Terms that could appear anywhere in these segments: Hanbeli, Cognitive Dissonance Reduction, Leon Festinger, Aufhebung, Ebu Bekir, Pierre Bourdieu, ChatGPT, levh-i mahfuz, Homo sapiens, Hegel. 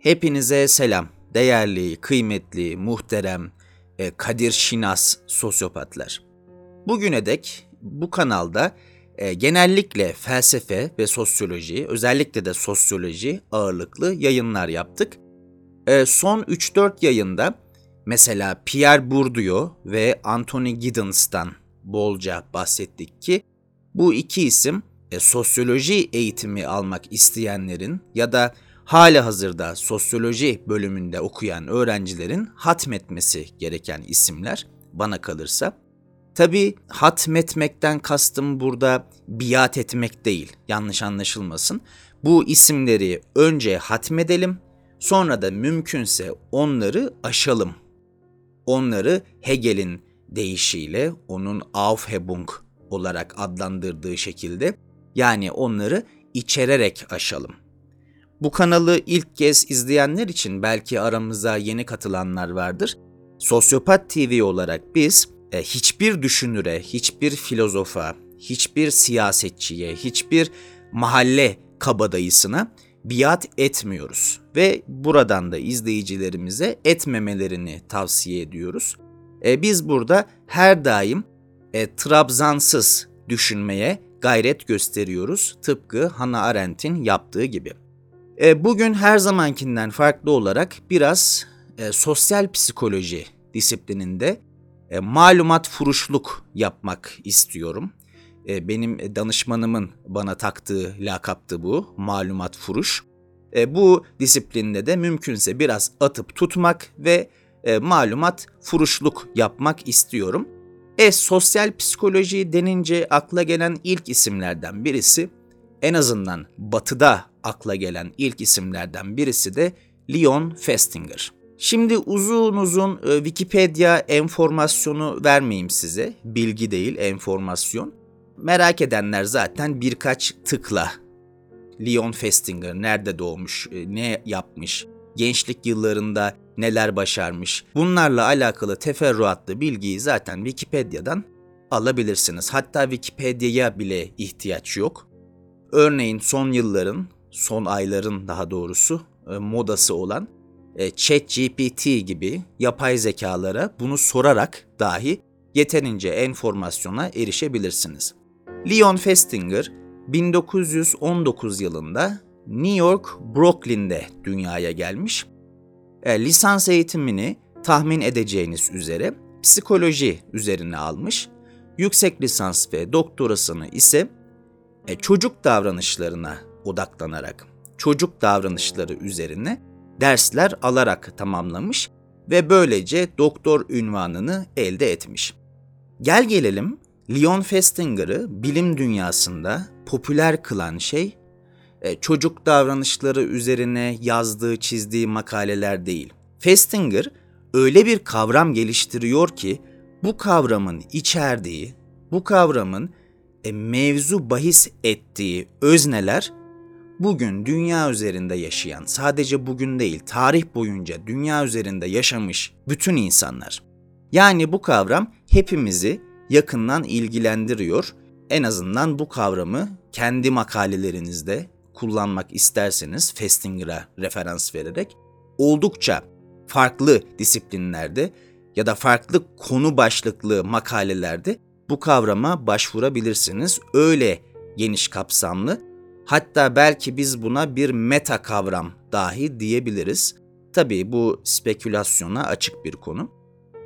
Hepinize selam. Değerli, kıymetli, muhterem, Kadir Şinas sosyopatlar. Bugüne dek bu kanalda genellikle felsefe ve sosyoloji, özellikle de sosyoloji ağırlıklı yayınlar yaptık. Son 3-4 yayında mesela Pierre Bourdieu ve Anthony Giddens'tan bolca bahsettik ki bu iki isim sosyoloji eğitimi almak isteyenlerin ya da halihazırda sosyoloji bölümünde okuyan öğrencilerin hatmetmesi gereken isimler bana kalırsa. Tabii hatmetmekten kastım burada biat etmek değil, yanlış anlaşılmasın. Bu isimleri önce hatmedelim, sonra da mümkünse onları aşalım. Onları Hegel'in deyişiyle, onun Aufhebung olarak adlandırdığı şekilde, yani onları içererek aşalım. Bu kanalı ilk kez izleyenler için belki aramıza yeni katılanlar vardır. Sosyopat TV olarak biz hiçbir düşünüre, hiçbir filozofa, hiçbir siyasetçiye, hiçbir mahalle kabadayısına biat etmiyoruz ve buradan da izleyicilerimize etmemelerini tavsiye ediyoruz. Biz burada her daim trabzansız düşünmeye gayret gösteriyoruz, tıpkı Hannah Arendt'in yaptığı gibi. Bugün her zamankinden farklı olarak biraz sosyal psikoloji disiplininde malumat furuşluk yapmak istiyorum. Benim danışmanımın bana taktığı lakaptı bu, malumat furuş. Bu disiplinde de mümkünse biraz atıp tutmak ve malumat furuşluk yapmak istiyorum. Sosyal psikoloji denince akla gelen ilk isimlerden birisi, en azından Batı'da akla gelen ilk isimlerden birisi de Leon Festinger. Şimdi uzun Wikipedia enformasyonu vermeyeyim size, bilgi değil enformasyon. Merak edenler zaten birkaç tıkla Leon Festinger nerede doğmuş, ne yapmış, gençlik yıllarında neler başarmış, bunlarla alakalı teferruatlı bilgiyi zaten Wikipedia'dan alabilirsiniz. Hatta Wikipedia'ya bile ihtiyaç yok. Örneğin son ayların daha doğrusu modası olan ChatGPT gibi yapay zekalara bunu sorarak dahi yeterince enformasyona erişebilirsiniz. Leon Festinger 1919 yılında New York, Brooklyn'de dünyaya gelmiş. Lisans eğitimini tahmin edeceğiniz üzere psikoloji üzerine almış. Yüksek lisans ve doktorasını ise çocuk davranışlarına odaklanarak, çocuk davranışları üzerine dersler alarak tamamlamış ve böylece doktor ünvanını elde etmiş. Gel gelelim, Leon Festinger'ı bilim dünyasında popüler kılan şey, çocuk davranışları üzerine yazdığı, çizdiği makaleler değil. Festinger öyle bir kavram geliştiriyor ki, bu kavramın içerdiği, bu kavramın mevzu bahis ettiği özneler, bugün dünya üzerinde yaşayan, sadece bugün değil, tarih boyunca dünya üzerinde yaşamış bütün insanlar. Yani bu kavram hepimizi yakından ilgilendiriyor. En azından bu kavramı kendi makalelerinizde kullanmak isterseniz Festinger'a referans vererek oldukça farklı disiplinlerde ya da farklı konu başlıklı makalelerde bu kavrama başvurabilirsiniz. Öyle geniş kapsamlı, hatta belki biz buna bir meta kavram dahi diyebiliriz. Tabii bu spekülasyona açık bir konu.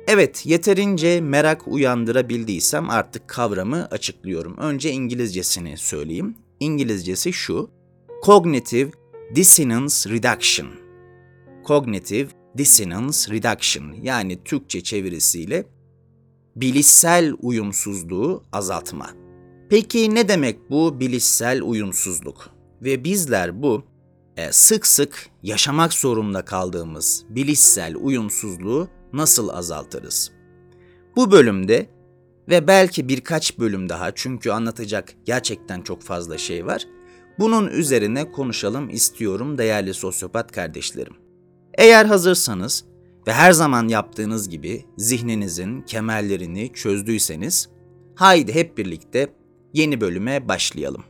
Evet, yeterince merak uyandırabildiysem artık kavramı açıklıyorum. Önce İngilizcesini söyleyeyim. İngilizcesi şu: Cognitive Dissonance Reduction. Cognitive Dissonance Reduction, yani Türkçe çevirisiyle bilişsel uyumsuzluğu azaltma. Peki ne demek bu bilişsel uyumsuzluk? Ve bizler bu sık sık yaşamak zorunda kaldığımız bilişsel uyumsuzluğu nasıl azaltırız? Bu bölümde ve belki birkaç bölüm daha, çünkü anlatacak gerçekten çok fazla şey var, bunun üzerine konuşalım istiyorum değerli sosyopat kardeşlerim. Eğer hazırsanız ve her zaman yaptığınız gibi zihninizin kemerlerini çözdüyseniz, haydi hep birlikte yeni bölüme başlayalım.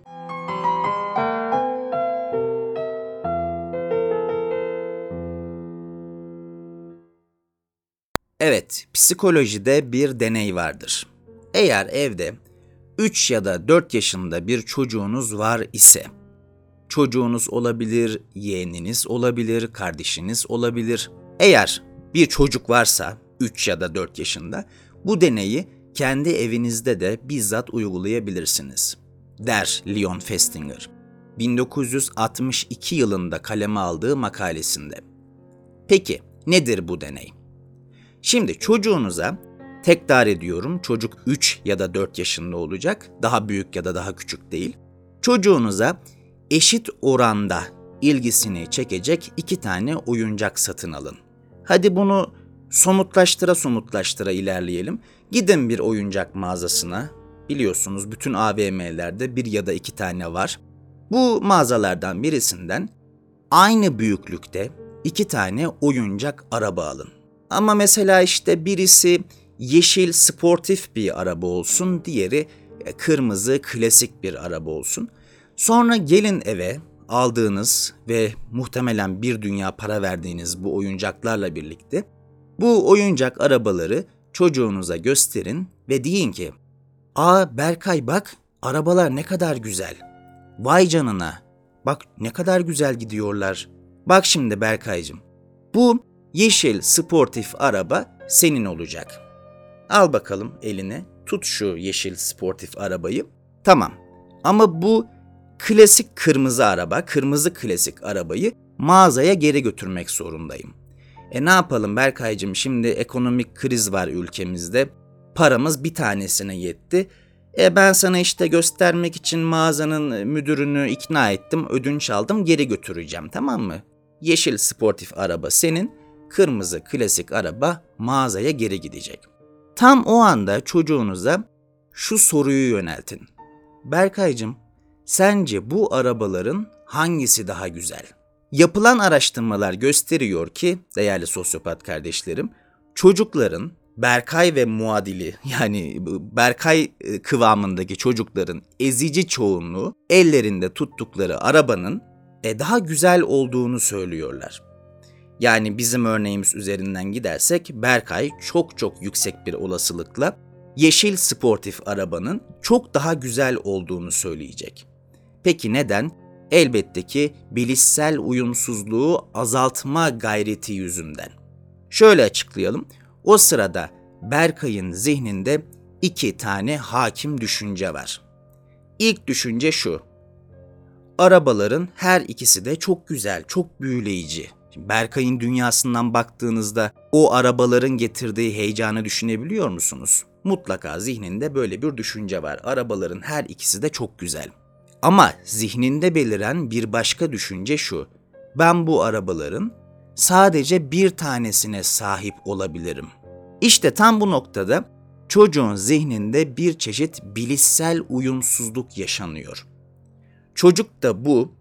Evet, psikolojide bir deney vardır. Eğer evde 3 ya da 4 yaşında bir çocuğunuz var ise, çocuğunuz olabilir, yeğeniniz olabilir, kardeşiniz olabilir. Eğer bir çocuk varsa 3 ya da 4 yaşında, bu deneyi kendi evinizde de bizzat uygulayabilirsiniz, der Leon Festinger, 1962 yılında kaleme aldığı makalesinde. Peki, nedir bu deney? Şimdi çocuğunuza, tekrar ediyorum, çocuk 3 ya da 4 yaşında olacak, daha büyük ya da daha küçük değil. Çocuğunuza eşit oranda ilgisini çekecek 2 tane oyuncak satın alın. Hadi bunu somutlaştıra ilerleyelim. Gidin bir oyuncak mağazasına, biliyorsunuz bütün AVM'lerde 1 ya da 2 tane var. Bu mağazalardan birisinden aynı büyüklükte 2 tane oyuncak araba alın. Ama mesela işte birisi yeşil sportif bir araba olsun, diğeri kırmızı klasik bir araba olsun. Sonra gelin eve, aldığınız ve muhtemelen bir dünya para verdiğiniz bu oyuncaklarla birlikte bu oyuncak arabaları çocuğunuza gösterin ve deyin ki, "Aa Berkay, bak arabalar ne kadar güzel. Vay canına, bak ne kadar güzel gidiyorlar. Bak şimdi Berkaycığım, bu yeşil sportif araba senin olacak. Al bakalım eline, tut şu yeşil sportif arabayı. Tamam, ama bu klasik kırmızı araba, kırmızı klasik arabayı mağazaya geri götürmek zorundayım. Ne yapalım Berkaycığım, şimdi ekonomik kriz var ülkemizde. Paramız bir tanesine yetti. Ben sana işte göstermek için mağazanın müdürünü ikna ettim, ödünç aldım, geri götüreceğim, tamam mı? Yeşil sportif araba senin, kırmızı klasik araba mağazaya geri gidecek." Tam o anda çocuğunuza şu soruyu yöneltin. "Berkaycığım, sence bu arabaların hangisi daha güzel?" Yapılan araştırmalar gösteriyor ki değerli sosyopat kardeşlerim, çocukların, Berkay ve muadili, yani Berkay kıvamındaki çocukların ezici çoğunluğu ellerinde tuttukları arabanın daha güzel olduğunu söylüyorlar. Yani bizim örneğimiz üzerinden gidersek, Berkay çok yüksek bir olasılıkla yeşil sportif arabanın çok daha güzel olduğunu söyleyecek. Peki neden? Elbette ki bilişsel uyumsuzluğu azaltma gayreti yüzünden. Şöyle açıklayalım, o sırada Berkay'ın zihninde 2 tane hakim düşünce var. İlk düşünce şu: arabaların her ikisi de çok güzel, çok büyüleyici. Berkay'ın dünyasından baktığınızda o arabaların getirdiği heyecanı düşünebiliyor musunuz? Mutlaka zihninde böyle bir düşünce var. Arabaların her ikisi de çok güzel. Ama zihninde beliren bir başka düşünce şu: ben bu arabaların sadece bir tanesine sahip olabilirim. İşte tam bu noktada çocuğun zihninde bir çeşit bilişsel uyumsuzluk yaşanıyor. Çocuk da bu,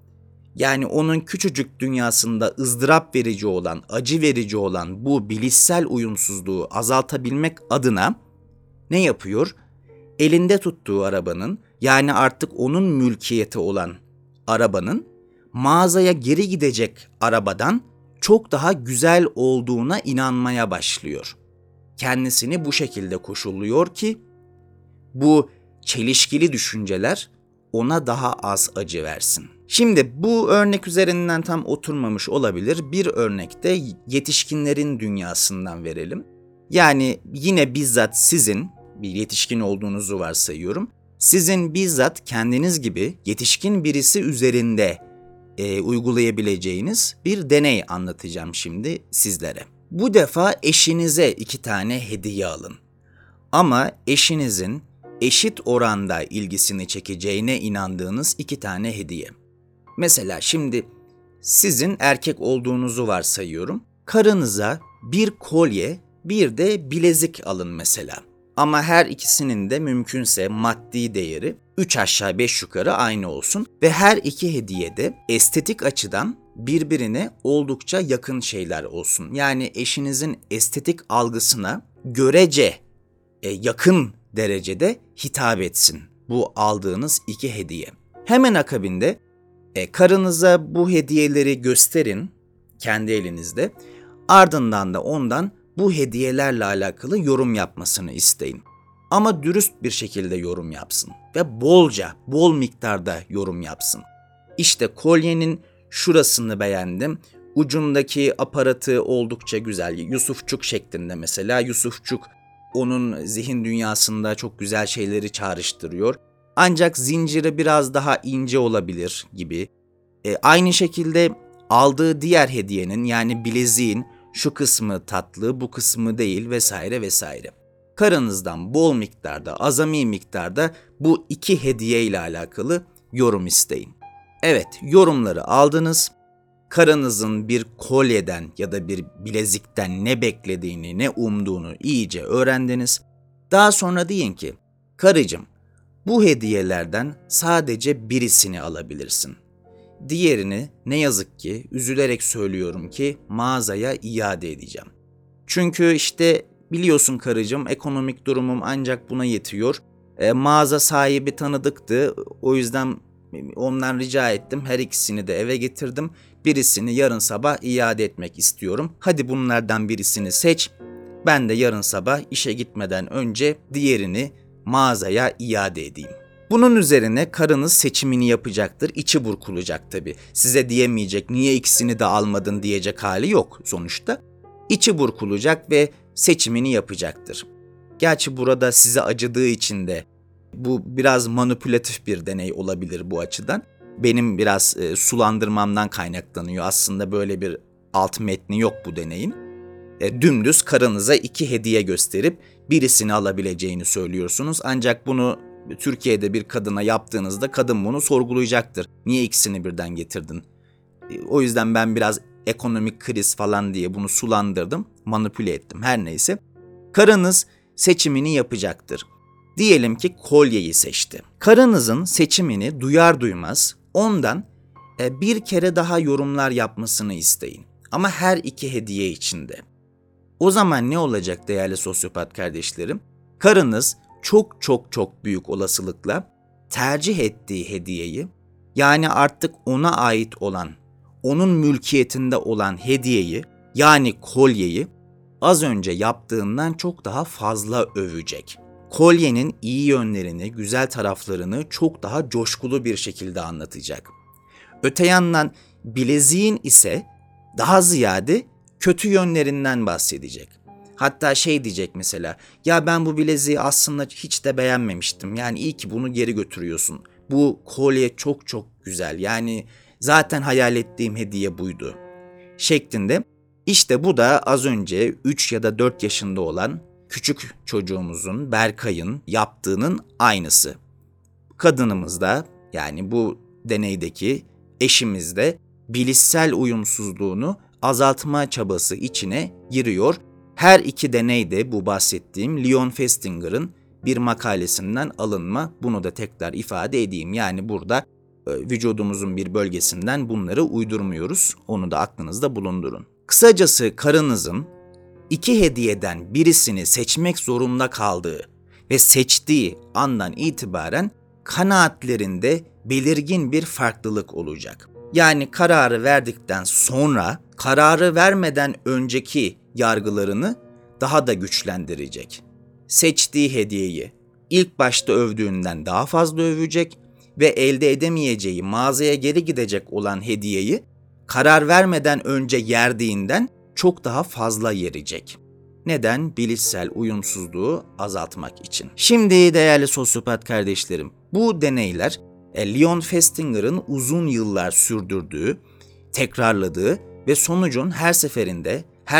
yani onun küçücük dünyasında ızdırap verici olan, acı verici olan bu bilişsel uyumsuzluğu azaltabilmek adına ne yapıyor? Elinde tuttuğu arabanın, yani artık onun mülkiyeti olan arabanın, mağazaya geri gidecek arabadan çok daha güzel olduğuna inanmaya başlıyor. Kendisini bu şekilde koşulluyor ki bu çelişkili düşünceler ona daha az acı versin. Şimdi bu örnek üzerinden tam oturmamış olabilir. Bir örnekte yetişkinlerin dünyasından verelim. Yani yine bizzat sizin, bir yetişkin olduğunuzu varsayıyorum, sizin bizzat kendiniz gibi yetişkin birisi üzerinde uygulayabileceğiniz bir deney anlatacağım şimdi sizlere. Bu defa eşinize 2 tane hediye alın. Ama eşinizin eşit oranda ilgisini çekeceğine inandığınız 2 tane hediye. Mesela şimdi sizin erkek olduğunuzu varsayıyorum. Karınıza bir kolye, bir de bilezik alın mesela. Ama her ikisinin de mümkünse maddi değeri 3 aşağı 5 yukarı aynı olsun ve her iki hediye de estetik açıdan birbirine oldukça yakın şeyler olsun. Yani eşinizin estetik algısına görece yakın derecede hitap etsin bu aldığınız iki hediye. Hemen akabinde karınıza bu hediyeleri gösterin kendi elinizde, ardından da ondan bu hediyelerle alakalı yorum yapmasını isteyin. Ama dürüst bir şekilde yorum yapsın ve bol miktarda yorum yapsın. İşte kolyenin şurasını beğendim, ucundaki aparatı oldukça güzel, Yusufçuk şeklinde mesela. Yusufçuk onun zihin dünyasında çok güzel şeyleri çağrıştırıyor. Ancak zinciri biraz daha ince olabilir gibi. Aynı şekilde aldığı diğer hediyenin, yani bileziğin şu kısmı tatlı, bu kısmı değil vesaire vesaire. Karınızdan bol miktarda, azami miktarda bu iki hediye ile alakalı yorum isteyin. Evet, yorumları aldınız. Karınızın bir kolyeden ya da bir bilezikten ne beklediğini, ne umduğunu iyice öğrendiniz. Daha sonra deyin ki, karıcığım, bu hediyelerden sadece birisini alabilirsin. Diğerini ne yazık ki, üzülerek söylüyorum ki, mağazaya iade edeceğim. Çünkü işte biliyorsun karıcığım, ekonomik durumum ancak buna yetiyor. Mağaza sahibi tanıdıktı, o yüzden ondan rica ettim, her ikisini de eve getirdim. Birisini yarın sabah iade etmek istiyorum. Hadi bunlardan birisini seç, ben de yarın sabah işe gitmeden önce diğerini mağazaya iade edeyim. Bunun üzerine karınız seçimini yapacaktır, içi burkulacak tabii. Size diyemeyecek, niye ikisini de almadın diyecek hali yok sonuçta. İçi burkulacak ve seçimini yapacaktır. Gerçi burada size acıdığı için de bu biraz manipülatif bir deney olabilir bu açıdan. Benim biraz sulandırmamdan kaynaklanıyor. Aslında böyle bir alt metni yok bu deneyin. Dümdüz karınıza iki hediye gösterip birisini alabileceğini söylüyorsunuz. Ancak bunu Türkiye'de bir kadına yaptığınızda kadın bunu sorgulayacaktır. Niye ikisini birden getirdin? O yüzden ben biraz ekonomik kriz falan diye bunu sulandırdım, manipüle ettim. Her neyse, karınız seçimini yapacaktır. Diyelim ki kolyeyi seçti. Karınızın seçimini duyar duymaz ondan bir kere daha yorumlar yapmasını isteyin. Ama her iki hediye içinde. O zaman ne olacak değerli sosyopat kardeşlerim? Karınız çok büyük olasılıkla tercih ettiği hediyeyi, yani artık ona ait olan, onun mülkiyetinde olan hediyeyi, yani kolyeyi az önce yaptığından çok daha fazla övecek. Kolyenin iyi yönlerini, güzel taraflarını çok daha coşkulu bir şekilde anlatacak. Öte yandan bileziğin ise daha ziyade kötü yönlerinden bahsedecek. Hatta şey diyecek mesela, ya ben bu bileziği aslında hiç de beğenmemiştim. Yani iyi ki bunu geri götürüyorsun. Bu kolye çok güzel. Yani zaten hayal ettiğim hediye buydu şeklinde. İşte bu da az önce 3 ya da 4 yaşında olan küçük çocuğumuzun, Berkay'ın yaptığının aynısı. Kadınımız da, yani bu deneydeki eşimiz de bilişsel uyumsuzluğunu azaltma çabası içine giriyor. Her iki deney de bu bahsettiğim Leon Festinger'ın bir makalesinden alınma. Bunu da tekrar ifade edeyim. Yani burada vücudumuzun bir bölgesinden bunları uydurmuyoruz. Onu da aklınızda bulundurun. Kısacası karınızın iki hediyeden birisini seçmek zorunda kaldığı ve seçtiği andan itibaren kanaatlerinde belirgin bir farklılık olacak. Yani kararı verdikten sonra kararı vermeden önceki yargılarını daha da güçlendirecek. Seçtiği hediyeyi ilk başta övdüğünden daha fazla övecek ve elde edemeyeceği, mağazaya geri gidecek olan hediyeyi karar vermeden önce yerdiğinden çok daha fazla yerecek. Neden? Bilişsel uyumsuzluğu azaltmak için. Şimdi değerli sosyopat kardeşlerim, bu deneyler Leon Festinger'ın uzun yıllar sürdürdüğü, tekrarladığı ve sonucun her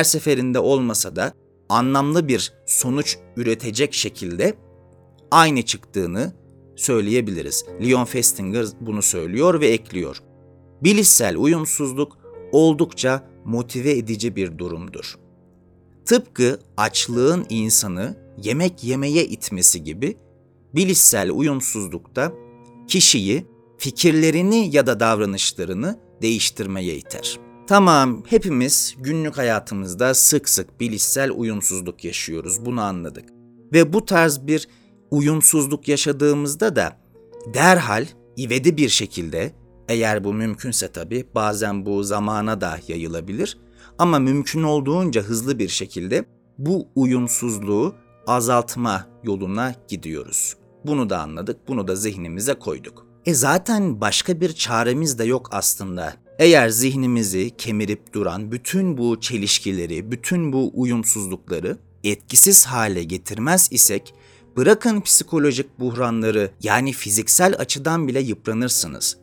seferinde olmasa da anlamlı bir sonuç üretecek şekilde aynı çıktığını söyleyebiliriz. Leon Festinger bunu söylüyor ve ekliyor. bilişsel uyumsuzluk oldukça motive edici bir durumdur. Tıpkı açlığın insanı yemek yemeye itmesi gibi bilişsel uyumsuzlukta kişiyi, fikirlerini ya da davranışlarını değiştirmeye iter. Tamam, hepimiz günlük hayatımızda sık sık bilişsel uyumsuzluk yaşıyoruz, bunu anladık. Ve bu tarz bir uyumsuzluk yaşadığımızda da derhal ivedi bir şekilde, eğer bu mümkünse tabii, bazen bu zamana da yayılabilir ama mümkün olduğunca hızlı bir şekilde bu uyumsuzluğu azaltma yoluna gidiyoruz. Bunu da anladık, bunu da zihnimize koyduk. Zaten başka bir çaremiz de yok aslında. Eğer zihnimizi kemirip duran bütün bu çelişkileri, bütün bu uyumsuzlukları etkisiz hale getirmez isek, bırakın psikolojik buhranları, yani fiziksel açıdan bile yıpranırsınız.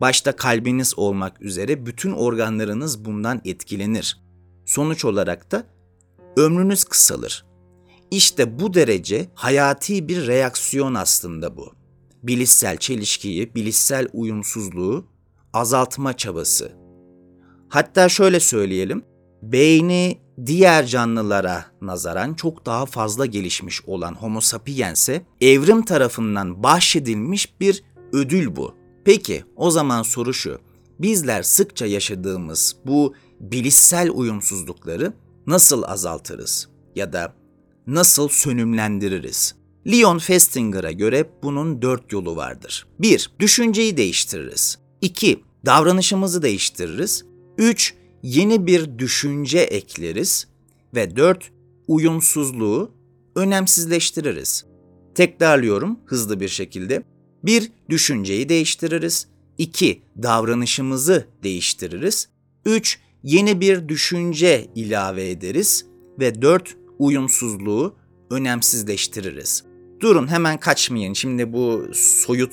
Başta kalbiniz olmak üzere bütün organlarınız bundan etkilenir. Sonuç olarak da ömrünüz kısalır. İşte bu derece hayati bir reaksiyon aslında bu. Bilişsel çelişkiyi, bilişsel uyumsuzluğu azaltma çabası. Hatta şöyle söyleyelim, beyni diğer canlılara nazaran çok daha fazla gelişmiş olan Homo sapiens'e evrim tarafından bahşedilmiş bir ödül bu. Peki, o zaman soru şu, bizler sıkça yaşadığımız bu bilişsel uyumsuzlukları nasıl azaltırız ya da nasıl sönümlendiririz? Leon Festinger'a göre bunun 4 yolu vardır. 1. Düşünceyi değiştiririz. 2. Davranışımızı değiştiririz. 3. Yeni bir düşünce ekleriz. Ve 4. Uyumsuzluğu önemsizleştiririz. Tekrarlıyorum hızlı bir şekilde. 1. Düşünceyi değiştiririz. 2. Davranışımızı değiştiririz. 3. Yeni bir düşünce ilave ederiz. Ve 4. Uyumsuzluğu önemsizleştiririz. Durun, hemen kaçmayın. Şimdi bu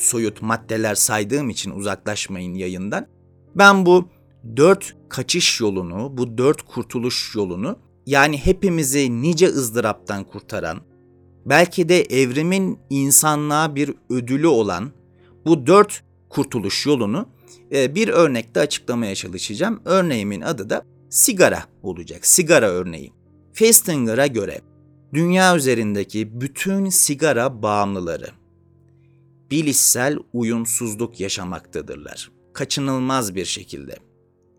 soyut maddeler saydığım için uzaklaşmayın yayından. Ben bu 4 kaçış yolunu, bu 4 kurtuluş yolunu, yani hepimizi nice ızdıraptan kurtaran, belki de evrimin insanlığa bir ödülü olan bu 4 kurtuluş yolunu bir örnekte açıklamaya çalışacağım. Örneğimin adı da sigara olacak. Sigara örneği. Festinger'a göre dünya üzerindeki bütün sigara bağımlıları bilişsel uyumsuzluk yaşamaktadırlar. Kaçınılmaz bir şekilde.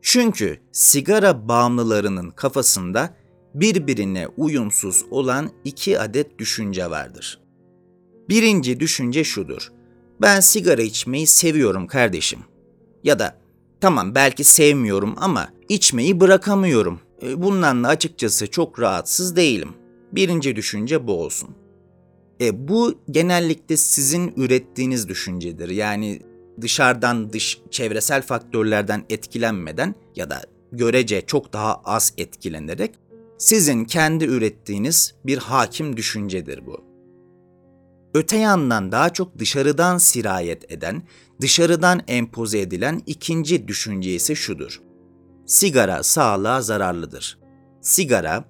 Çünkü sigara bağımlılarının kafasında birbirine uyumsuz olan 2 adet düşünce vardır. Birinci düşünce şudur. Ben sigara içmeyi seviyorum kardeşim. Ya da tamam, belki sevmiyorum ama içmeyi bırakamıyorum. Bundan da açıkçası çok rahatsız değilim. Birinci düşünce bu olsun. Bu genellikle sizin ürettiğiniz düşüncedir. Yani dışarıdan, çevresel faktörlerden etkilenmeden ya da görece çok daha az etkilenerek sizin kendi ürettiğiniz bir hakim düşüncedir bu. Öte yandan daha çok dışarıdan sirayet eden, dışarıdan empoze edilen ikinci düşünce ise şudur. Sigara sağlığa zararlıdır. Sigara,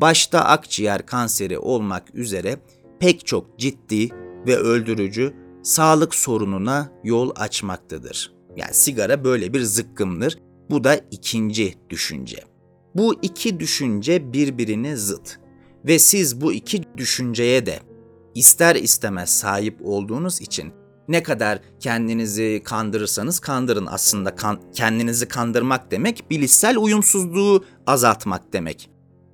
başta akciğer kanseri olmak üzere pek çok ciddi ve öldürücü sağlık sorununa yol açmaktadır. Yani sigara böyle bir zıkkımdır. Bu da ikinci düşünce. Bu 2 düşünce birbirine zıt ve siz bu 2 düşünceye de ister istemez sahip olduğunuz için ne kadar kendinizi kandırırsanız kandırın, aslında kendinizi kandırmak demek bilişsel uyumsuzluğu azaltmak demek.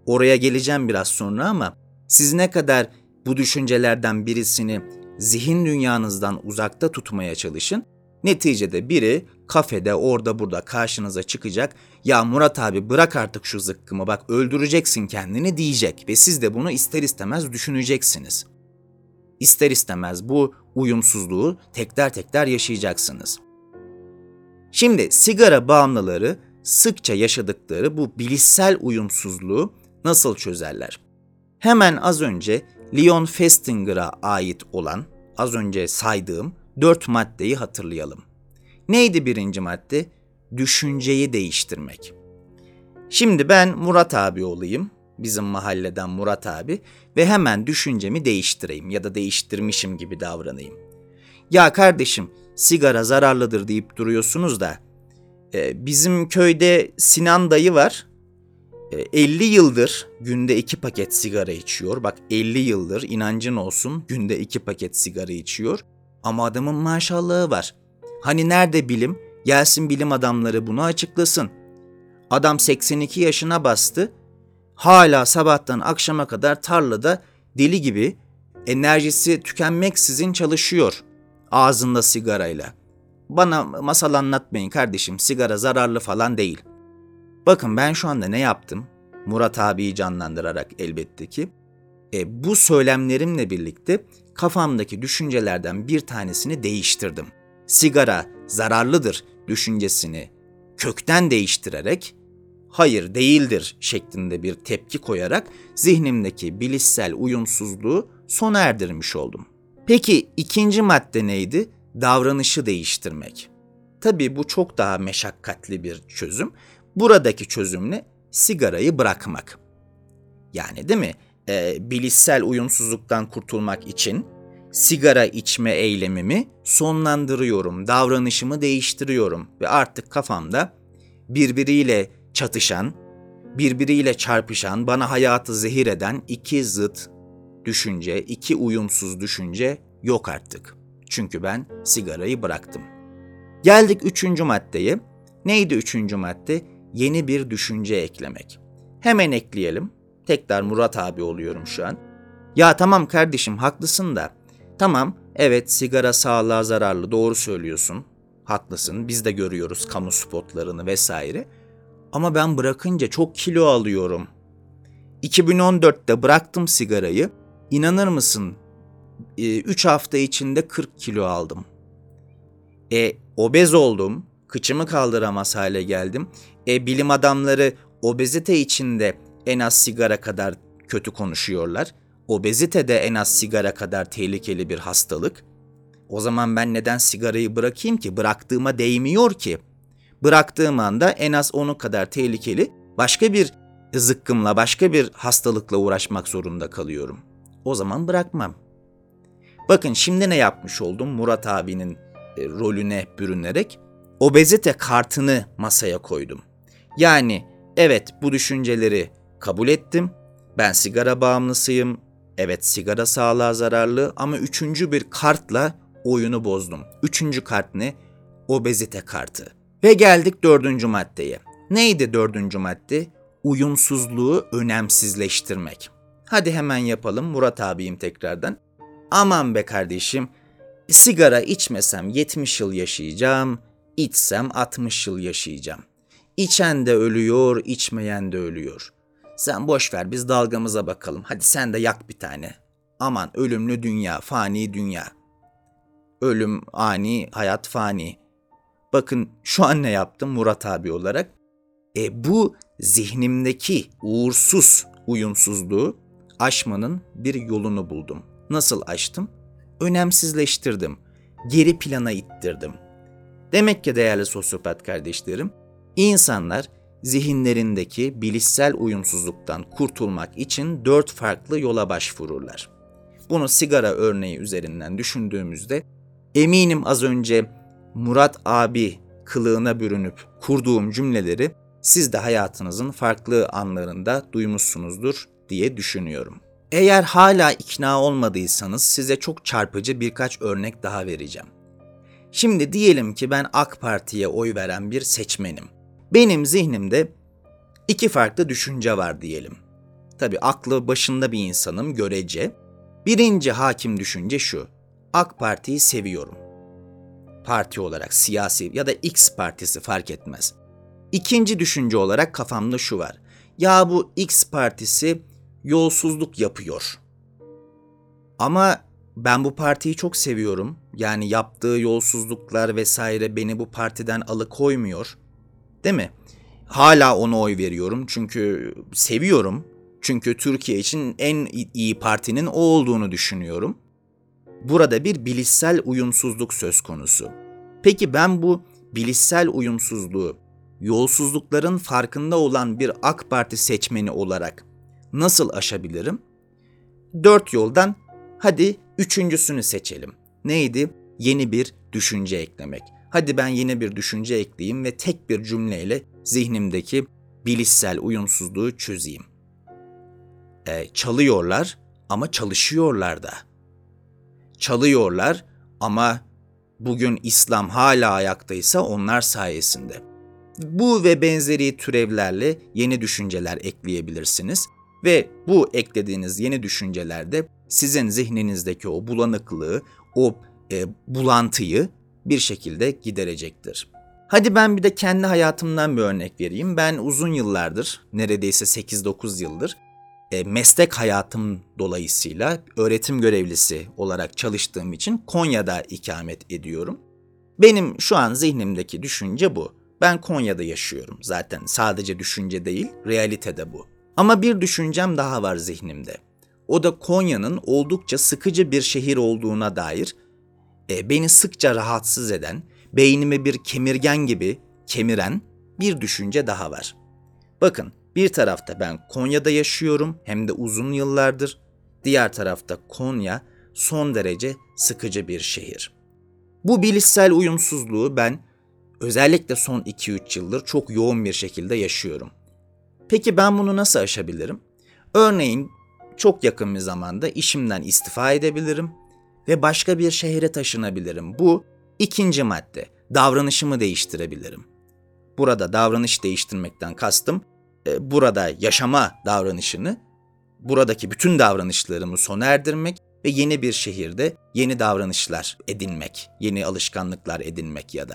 Oraya geleceğim biraz sonra ama siz ne kadar bu düşüncelerden birisini zihin dünyanızdan uzakta tutmaya çalışın, neticede biri kafede orada burada karşınıza çıkacak, ya Murat abi bırak artık şu zıkkımı, bak öldüreceksin kendini diyecek ve siz de bunu ister istemez düşüneceksiniz. İster istemez bu uyumsuzluğu tekrar yaşayacaksınız. Şimdi sigara bağımlıları sıkça yaşadıkları bu bilişsel uyumsuzluğu nasıl çözerler? Hemen az önce Leon Festinger'a ait olan, az önce saydığım 4 maddeyi hatırlayalım. Neydi birinci madde? Düşünceyi değiştirmek. Şimdi ben Murat abi olayım, bizim mahalleden Murat abi ve hemen düşüncemi değiştireyim ya da değiştirmişim gibi davranayım. Ya kardeşim sigara zararlıdır deyip duruyorsunuz da Bizim köyde Sinan dayı var. 50 yıldır günde 2 paket sigara içiyor. Bak 50 yıldır inancın olsun günde 2 paket sigara içiyor. Ama adamın maşallahı var. Hani nerede bilim? Gelsin bilim adamları bunu açıklasın. Adam 82 yaşına bastı. Hala sabahtan akşama kadar tarlada deli gibi enerjisi tükenmeksizin çalışıyor. Ağzında sigarayla. Bana masal anlatmayın kardeşim, sigara zararlı falan değil. Bakın ben şu anda ne yaptım? Murat abiyi canlandırarak elbette ki. Bu söylemlerimle birlikte kafamdaki düşüncelerden bir tanesini değiştirdim. Sigara zararlıdır düşüncesini kökten değiştirerek, hayır değildir şeklinde bir tepki koyarak zihnimdeki bilişsel uyumsuzluğu sona erdirmiş oldum. Peki ikinci madde neydi? Davranışı değiştirmek. Tabii bu çok daha meşakkatli bir çözüm. Buradaki çözümle sigarayı bırakmak. Yani değil mi? Bilişsel uyumsuzluktan kurtulmak için sigara içme eylemimi sonlandırıyorum, davranışımı değiştiriyorum ve artık kafamda birbiriyle çatışan, birbiriyle çarpışan, bana hayatı zehir eden iki zıt düşünce, iki uyumsuz düşünce yok artık. Çünkü ben sigarayı bıraktım. Geldik üçüncü maddeye. Neydi üçüncü madde? Yeni bir düşünce eklemek. Hemen ekleyelim. Tekrar Murat abi oluyorum şu an. Ya tamam kardeşim haklısın da. Tamam evet sigara sağlığa zararlı, doğru söylüyorsun. Haklısın, biz de görüyoruz kamu spotlarını vesaire. Ama ben bırakınca çok kilo alıyorum. 2014'te bıraktım sigarayı. İnanır mısın? 3 hafta içinde 40 kilo aldım. Obez oldum. Kıçımı kaldıramaz hale geldim. Bilim adamları obezite içinde en az sigara kadar kötü konuşuyorlar. Obezite de en az sigara kadar tehlikeli bir hastalık. O zaman ben neden sigarayı bırakayım ki? Bıraktığıma değmiyor ki. Bıraktığım anda en az onu kadar tehlikeli başka bir zıkkımla, başka bir hastalıkla uğraşmak zorunda kalıyorum. O zaman bırakmam. Bakın şimdi ne yapmış oldum Murat abinin rolüne bürünerek? Obezite kartını masaya koydum. Yani evet bu düşünceleri kabul ettim. Ben sigara bağımlısıyım. Evet sigara sağlığa zararlı ama üçüncü bir kartla oyunu bozdum. Üçüncü kart ne? Obezite kartı. Ve geldik dördüncü maddeye. Neydi dördüncü madde? Uyumsuzluğu önemsizleştirmek. Hadi hemen yapalım Murat abiyim tekrardan. Aman be kardeşim, sigara içmesem 70 yıl yaşayacağım, içsem 60 yıl yaşayacağım. İçen de ölüyor, içmeyen de ölüyor. Sen boş ver, biz dalgamıza bakalım. Hadi sen de yak bir tane. Aman ölümlü dünya, fani dünya. Ölüm ani, hayat fani. Bakın şu an ne yaptım Murat abi olarak? Bu zihnimdeki uğursuz uyumsuzluğu aşmanın bir yolunu buldum. Nasıl açtım? Önemsizleştirdim. Geri plana ittirdim. Demek ki değerli sosyopat kardeşlerim, insanlar zihinlerindeki bilişsel uyumsuzluktan kurtulmak için 4 farklı yola başvururlar. Bunu sigara örneği üzerinden düşündüğümüzde eminim az önce Murat abi kılığına bürünüp kurduğum cümleleri siz de hayatınızın farklı anlarında duymuşsunuzdur diye düşünüyorum. Eğer hala ikna olmadıysanız size çok çarpıcı birkaç örnek daha vereceğim. Şimdi diyelim ki ben AK Parti'ye oy veren bir seçmenim. Benim zihnimde 2 farklı düşünce var diyelim. Tabii aklı başında bir insanım, görece. Birinci hakim düşünce şu: AK Parti'yi seviyorum. Parti olarak, siyasi ya da X partisi fark etmez. İkinci düşünce olarak kafamda şu var: ya bu X partisi yolsuzluk yapıyor. Ama ben bu partiyi çok seviyorum. Yani yaptığı yolsuzluklar vesaire beni bu partiden alıkoymuyor. Değil mi? Hala ona oy veriyorum çünkü seviyorum. Çünkü Türkiye için en iyi partinin o olduğunu düşünüyorum. Burada bir bilişsel uyumsuzluk söz konusu. Peki ben bu bilişsel uyumsuzluğu yolsuzlukların farkında olan bir AK Parti seçmeni olarak nasıl aşabilirim? 4 yoldan hadi üçüncüsünü seçelim. Neydi? Yeni bir düşünce eklemek. hadi ben yine bir düşünce ekleyeyim ve tek bir cümleyle zihnimdeki bilişsel uyumsuzluğu çözeyim. Çalıyorlar ama çalışıyorlar da. Çalıyorlar ama bugün İslam hala ayaktaysa onlar sayesinde. Bu ve benzeri türevlerle yeni düşünceler ekleyebilirsiniz ve bu eklediğiniz yeni düşüncelerde sizin zihninizdeki o bulanıklığı, o bulantıyı bir şekilde giderecektir. Hadi ben bir de kendi hayatımdan bir örnek vereyim. Ben uzun yıllardır, neredeyse 8-9 yıldır meslek hayatım dolayısıyla öğretim görevlisi olarak çalıştığım için Konya'da ikamet ediyorum. Benim şu an zihnimdeki düşünce bu. Ben Konya'da yaşıyorum. Zaten sadece düşünce değil, realite de bu. Ama bir düşüncem daha var zihnimde. O da Konya'nın oldukça sıkıcı bir şehir olduğuna dair beni sıkça rahatsız eden, beynimi bir kemirgen gibi kemiren bir düşünce daha var. Bakın, bir tarafta ben Konya'da yaşıyorum hem de uzun yıllardır. Diğer tarafta Konya son derece sıkıcı bir şehir. Bu bilişsel uyumsuzluğu ben özellikle son 2-3 yıldır çok yoğun bir şekilde yaşıyorum. Peki ben bunu nasıl aşabilirim? Örneğin çok yakın bir zamanda işimden istifa edebilirim ve başka bir şehre taşınabilirim. Bu ikinci madde. Davranışımı değiştirebilirim. Burada davranış değiştirmekten kastım, burada yaşama davranışını, buradaki bütün davranışlarımı sona erdirmek ve yeni bir şehirde yeni davranışlar edinmek, yeni alışkanlıklar edinmek ya da.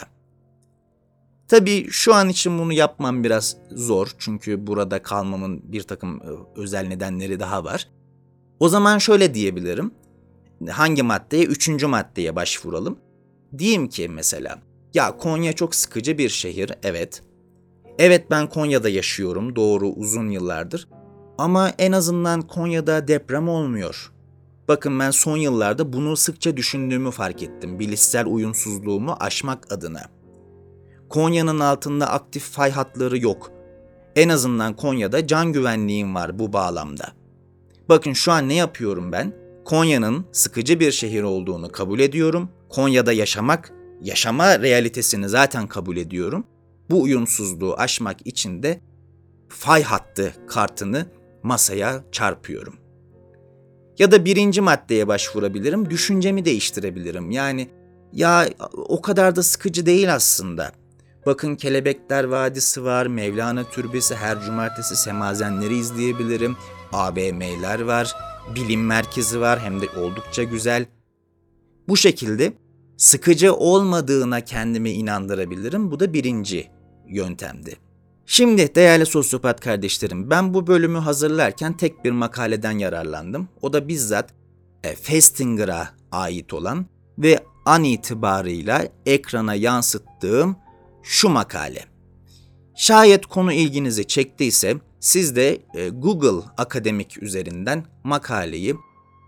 Tabii şu an için bunu yapmam biraz zor çünkü burada kalmamın bir takım özel nedenleri daha var. O zaman şöyle diyebilirim, hangi maddeye? 3. maddeye başvuralım. Diyeyim ki mesela, ya Konya çok sıkıcı bir şehir, evet. Evet ben Konya'da yaşıyorum, doğru, uzun yıllardır. Ama en azından Konya'da deprem olmuyor. Bakın ben son yıllarda bunu sıkça düşündüğümü fark ettim, bilişsel uyumsuzluğumu aşmak adına. Konya'nın altında aktif fay hatları yok. En azından Konya'da can güvenliğim var bu bağlamda. Bakın şu an ne yapıyorum ben? Konya'nın sıkıcı bir şehir olduğunu kabul ediyorum. Konya'da yaşama realitesini zaten kabul ediyorum. Bu uyumsuzluğu aşmak için de fay hattı kartını masaya çarpıyorum. Ya da 1. maddeye başvurabilirim, düşüncemi değiştirebilirim. Yani ya o kadar da sıkıcı değil aslında. Bakın Kelebekler Vadisi var, Mevlana Türbesi, her cumartesi semazenleri izleyebilirim. AVM'ler var, bilim merkezi var hem de oldukça güzel. Bu şekilde sıkıcı olmadığına kendimi inandırabilirim. Bu da 1. yöntemdi. Şimdi değerli sosyopat kardeşlerim, ben bu bölümü hazırlarken tek bir makaleden yararlandım. O da bizzat Festinger'a ait olan ve an itibarıyla ekrana yansıttığım şu makale. Şayet konu ilginizi çektiyse siz de Google Akademik üzerinden makaleyi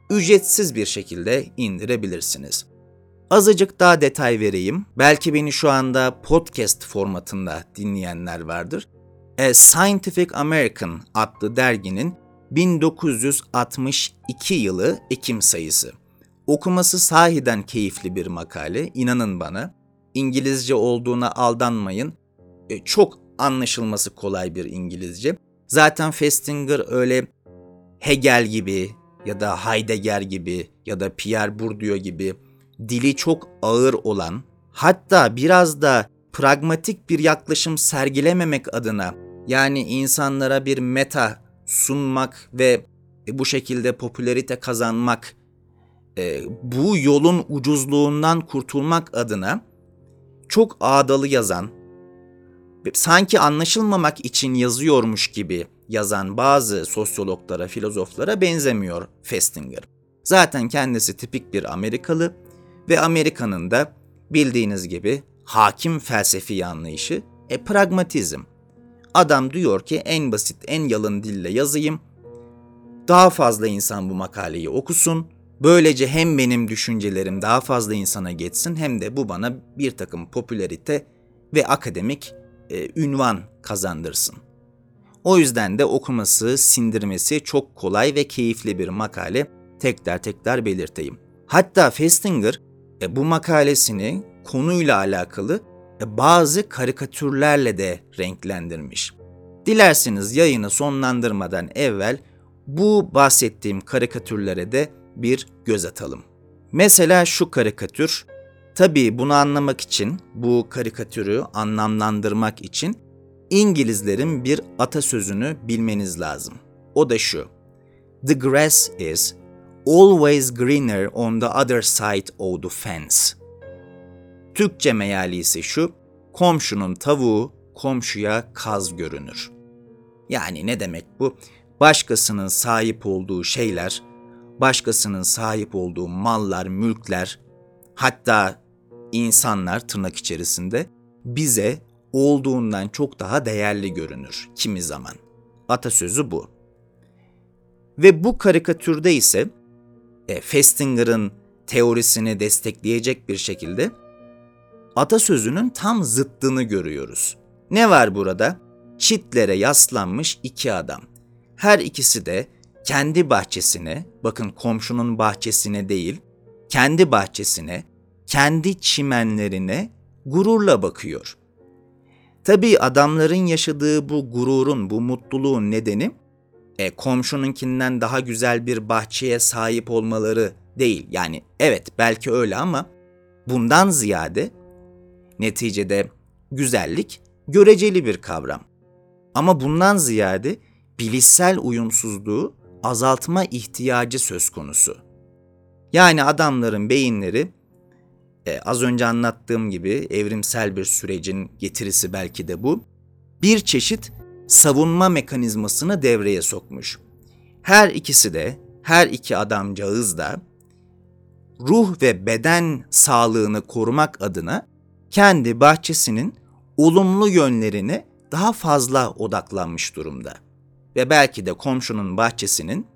ücretsiz bir şekilde indirebilirsiniz. Azıcık daha detay vereyim. Belki beni şu anda podcast formatında dinleyenler vardır. A Scientific American adlı derginin 1962 yılı Ekim sayısı. Okuması sahiden keyifli bir makale, inanın bana. İngilizce olduğuna aldanmayın. Çok anlaşılması kolay bir İngilizce. Zaten Festinger öyle Hegel gibi ya da Heidegger gibi ya da Pierre Bourdieu gibi dili çok ağır olan, hatta biraz da pragmatik bir yaklaşım sergilememek adına, yani insanlara bir meta sunmak ve bu şekilde popülerite kazanmak, bu yolun ucuzluğundan kurtulmak adına çok ağdalı yazan, sanki anlaşılmamak için yazıyormuş gibi yazan bazı sosyologlara, filozoflara benzemiyor Festinger. Zaten kendisi tipik bir Amerikalı ve Amerika'nın da bildiğiniz gibi hakim felsefi anlayışı pragmatizm. Adam diyor ki en basit, en yalın dille yazayım, daha fazla insan bu makaleyi okusun, böylece hem benim düşüncelerim daha fazla insana geçsin hem de bu bana bir takım popülerite ve akademik ünvan kazandırsın. O yüzden de okuması, sindirmesi çok kolay ve keyifli bir makale, tekrar belirteyim. Hatta Festinger bu makalesini konuyla alakalı bazı karikatürlerle de renklendirmiş. Dilerseniz yayını sonlandırmadan evvel bu bahsettiğim karikatürlere de bir göz atalım. Mesela şu karikatür, tabii bunu anlamak için, bu karikatürü anlamlandırmak için İngilizlerin bir atasözünü bilmeniz lazım. O da şu: "The grass is always greener on the other side of the fence." Türkçe meali ise şu: komşunun tavuğu komşuya kaz görünür. Yani ne demek bu? Başkasının sahip olduğu şeyler, başkasının sahip olduğu mallar, mülkler, hatta insanlar tırnak içerisinde bize olduğundan çok daha değerli görünür kimi zaman. Atasözü bu. Ve bu karikatürde ise Festinger'ın teorisini destekleyecek bir şekilde atasözünün tam zıttını görüyoruz. Ne var burada? Çitlere yaslanmış iki adam. Her ikisi de kendi bahçesine, bakın komşunun bahçesine değil, kendi bahçesine, kendi çimenlerine gururla bakıyor. Tabii adamların yaşadığı bu gururun, bu mutluluğun nedeni komşununkinden daha güzel bir bahçeye sahip olmaları değil. Yani evet belki öyle ama bundan ziyade neticede güzellik göreceli bir kavram. Ama bundan ziyade bilişsel uyumsuzluğu azaltma ihtiyacı söz konusu. Yani adamların beyinleri az önce anlattığım gibi evrimsel bir sürecin getirisi belki de bu, bir çeşit savunma mekanizmasını devreye sokmuş. Her iki adamcağız da ruh ve beden sağlığını korumak adına kendi bahçesinin olumlu yönlerine daha fazla odaklanmış durumda. Ve belki de komşunun bahçesinin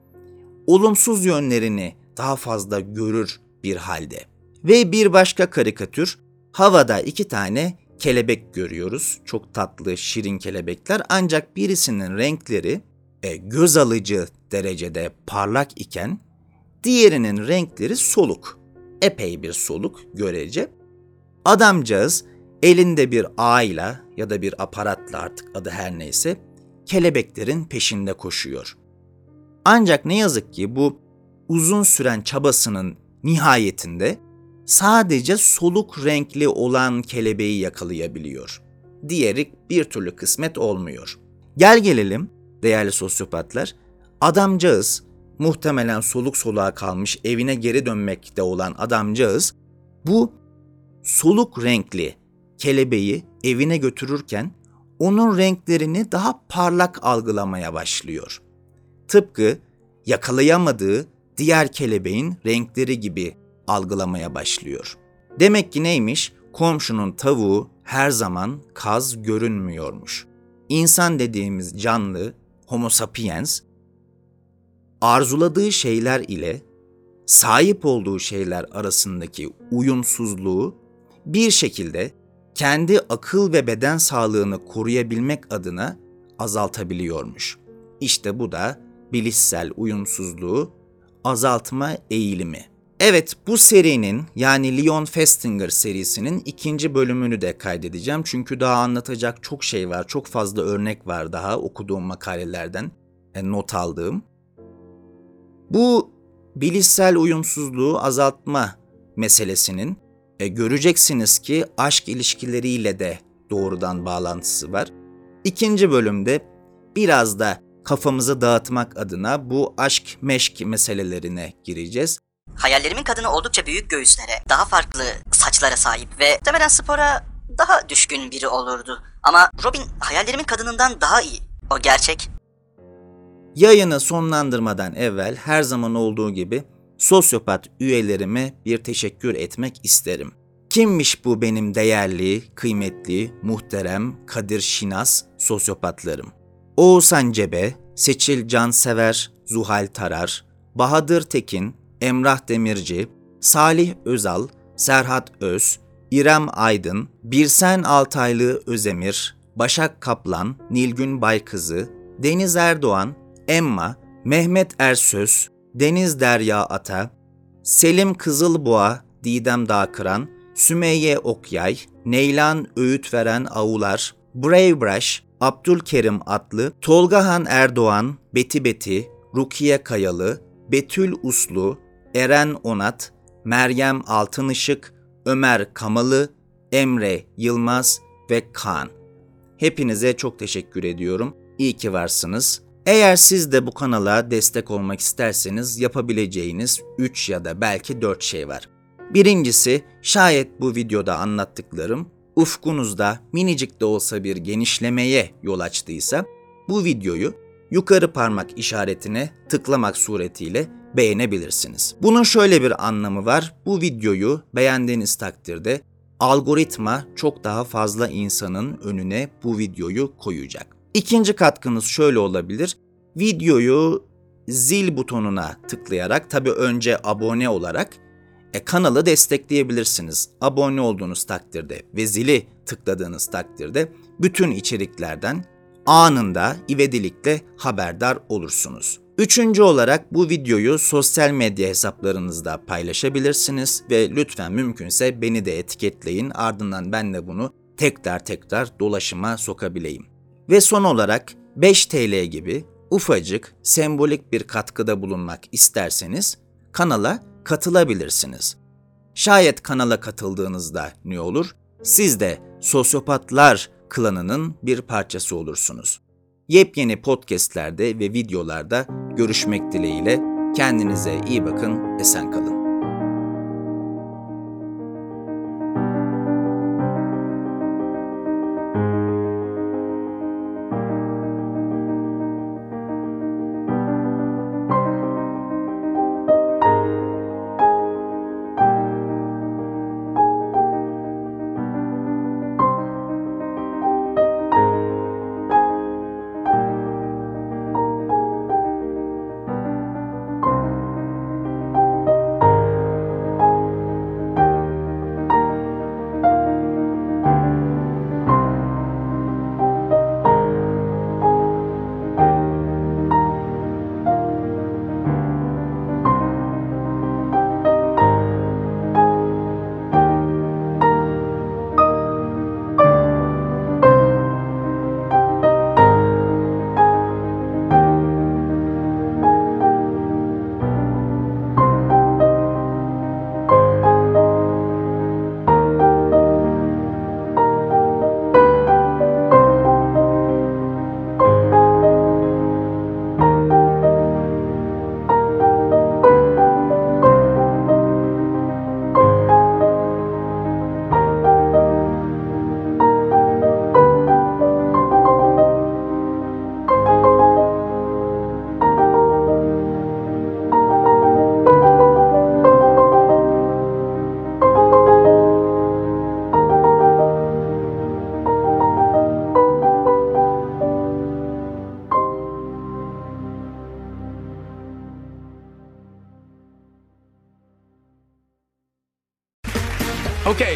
olumsuz yönlerini daha fazla görür bir halde. Ve bir başka karikatür, havada iki tane kelebek görüyoruz. Çok tatlı, şirin kelebekler, ancak birisinin renkleri göz alıcı derecede parlak iken diğerinin renkleri soluk. Epey bir soluk görece. Adamcağız elinde bir ağıyla ya da bir aparatla, artık adı her neyse, kelebeklerin peşinde koşuyor. Ancak ne yazık ki bu uzun süren çabasının nihayetinde sadece soluk renkli olan kelebeği yakalayabiliyor. Diğeri bir türlü kısmet olmuyor. Gel gelelim değerli sosyopatlar, adamcağız, muhtemelen soluk soluğa kalmış, evine geri dönmekte olan adamcağız bu soluk renkli kelebeği evine götürürken onun renklerini daha parlak algılamaya başlıyor. Tıpkı yakalayamadığı diğer kelebeğin renkleri gibi algılamaya başlıyor. Demek ki neymiş? Komşunun tavuğu her zaman kaz görünmüyormuş. İnsan dediğimiz canlı, Homo sapiens, arzuladığı şeyler ile sahip olduğu şeyler arasındaki uyumsuzluğu bir şekilde kendi akıl ve beden sağlığını koruyabilmek adına azaltabiliyormuş. İşte bu da bilişsel uyumsuzluğu azaltma eğilimi. Evet, bu serinin, yani Leon Festinger serisinin ikinci bölümünü de kaydedeceğim. Çünkü daha anlatacak çok şey var, çok fazla örnek var daha okuduğum makalelerden, not aldığım. Bu bilişsel uyumsuzluğu azaltma meselesinin göreceksiniz ki aşk ilişkileriyle de doğrudan bağlantısı var. İkinci bölümde biraz da kafamızı dağıtmak adına bu aşk meşk meselelerine gireceğiz. Hayallerimin kadını oldukça büyük göğüslere, daha farklı saçlara sahip ve muhtemelen spora daha düşkün biri olurdu. Ama Robin hayallerimin kadınından daha iyi. O gerçek. Yayını sonlandırmadan evvel her zaman olduğu gibi sosyopat üyelerime bir teşekkür etmek isterim. Kimmiş bu benim değerli, kıymetli, muhterem Kadir Şinas sosyopatlarım? Oğuzhan Cebe, Seçil Cansever, Zuhal Tarar, Bahadır Tekin, Emrah Demirci, Salih Özal, Serhat Öz, İrem Aydın, Birsen Altaylı Özdemir, Başak Kaplan, Nilgün Baykızı, Deniz Erdoğan, Emma, Mehmet Ersöz, Deniz Derya Ata, Selim Kızılboğa, Didem Dağkıran, Sümeyye Okyay, Neylan Öğütveren Avular, Braybrush, Abdülkerim Atlı, Tolgahan Erdoğan, Beti Beti, Rukiye Kayalı, Betül Uslu, Eren Onat, Meryem Altınışık, Ömer Kamalı, Emre Yılmaz ve Kaan. Hepinize çok teşekkür ediyorum. İyi ki varsınız. Eğer siz de bu kanala destek olmak isterseniz yapabileceğiniz 3 ya da belki 4 şey var. Birincisi, şayet bu videoda anlattıklarım ufkunuzda minicik de olsa bir genişlemeye yol açtıysa bu videoyu yukarı parmak işaretine tıklamak suretiyle beğenebilirsiniz. Bunun şöyle bir anlamı var. Bu videoyu beğendiğiniz takdirde algoritma çok daha fazla insanın önüne bu videoyu koyacak. İkinci katkınız şöyle olabilir. Videoyu zil butonuna tıklayarak, tabii önce abone olarak kanalı destekleyebilirsiniz. Abone olduğunuz takdirde ve zili tıkladığınız takdirde bütün içeriklerden anında ivedilikle haberdar olursunuz. Üçüncü olarak bu videoyu sosyal medya hesaplarınızda paylaşabilirsiniz ve lütfen mümkünse beni de etiketleyin, ardından ben de bunu tekrar dolaşıma sokabileyim. Ve son olarak 5 TL gibi ufacık, sembolik bir katkıda bulunmak isterseniz kanala katılabilirsiniz. Şayet kanala katıldığınızda ne olur? Siz de Sosyopatlar klanının bir parçası olursunuz. Yepyeni podcastlerde ve videolarda görüşmek dileğiyle kendinize iyi bakın, esen kalın. Okay,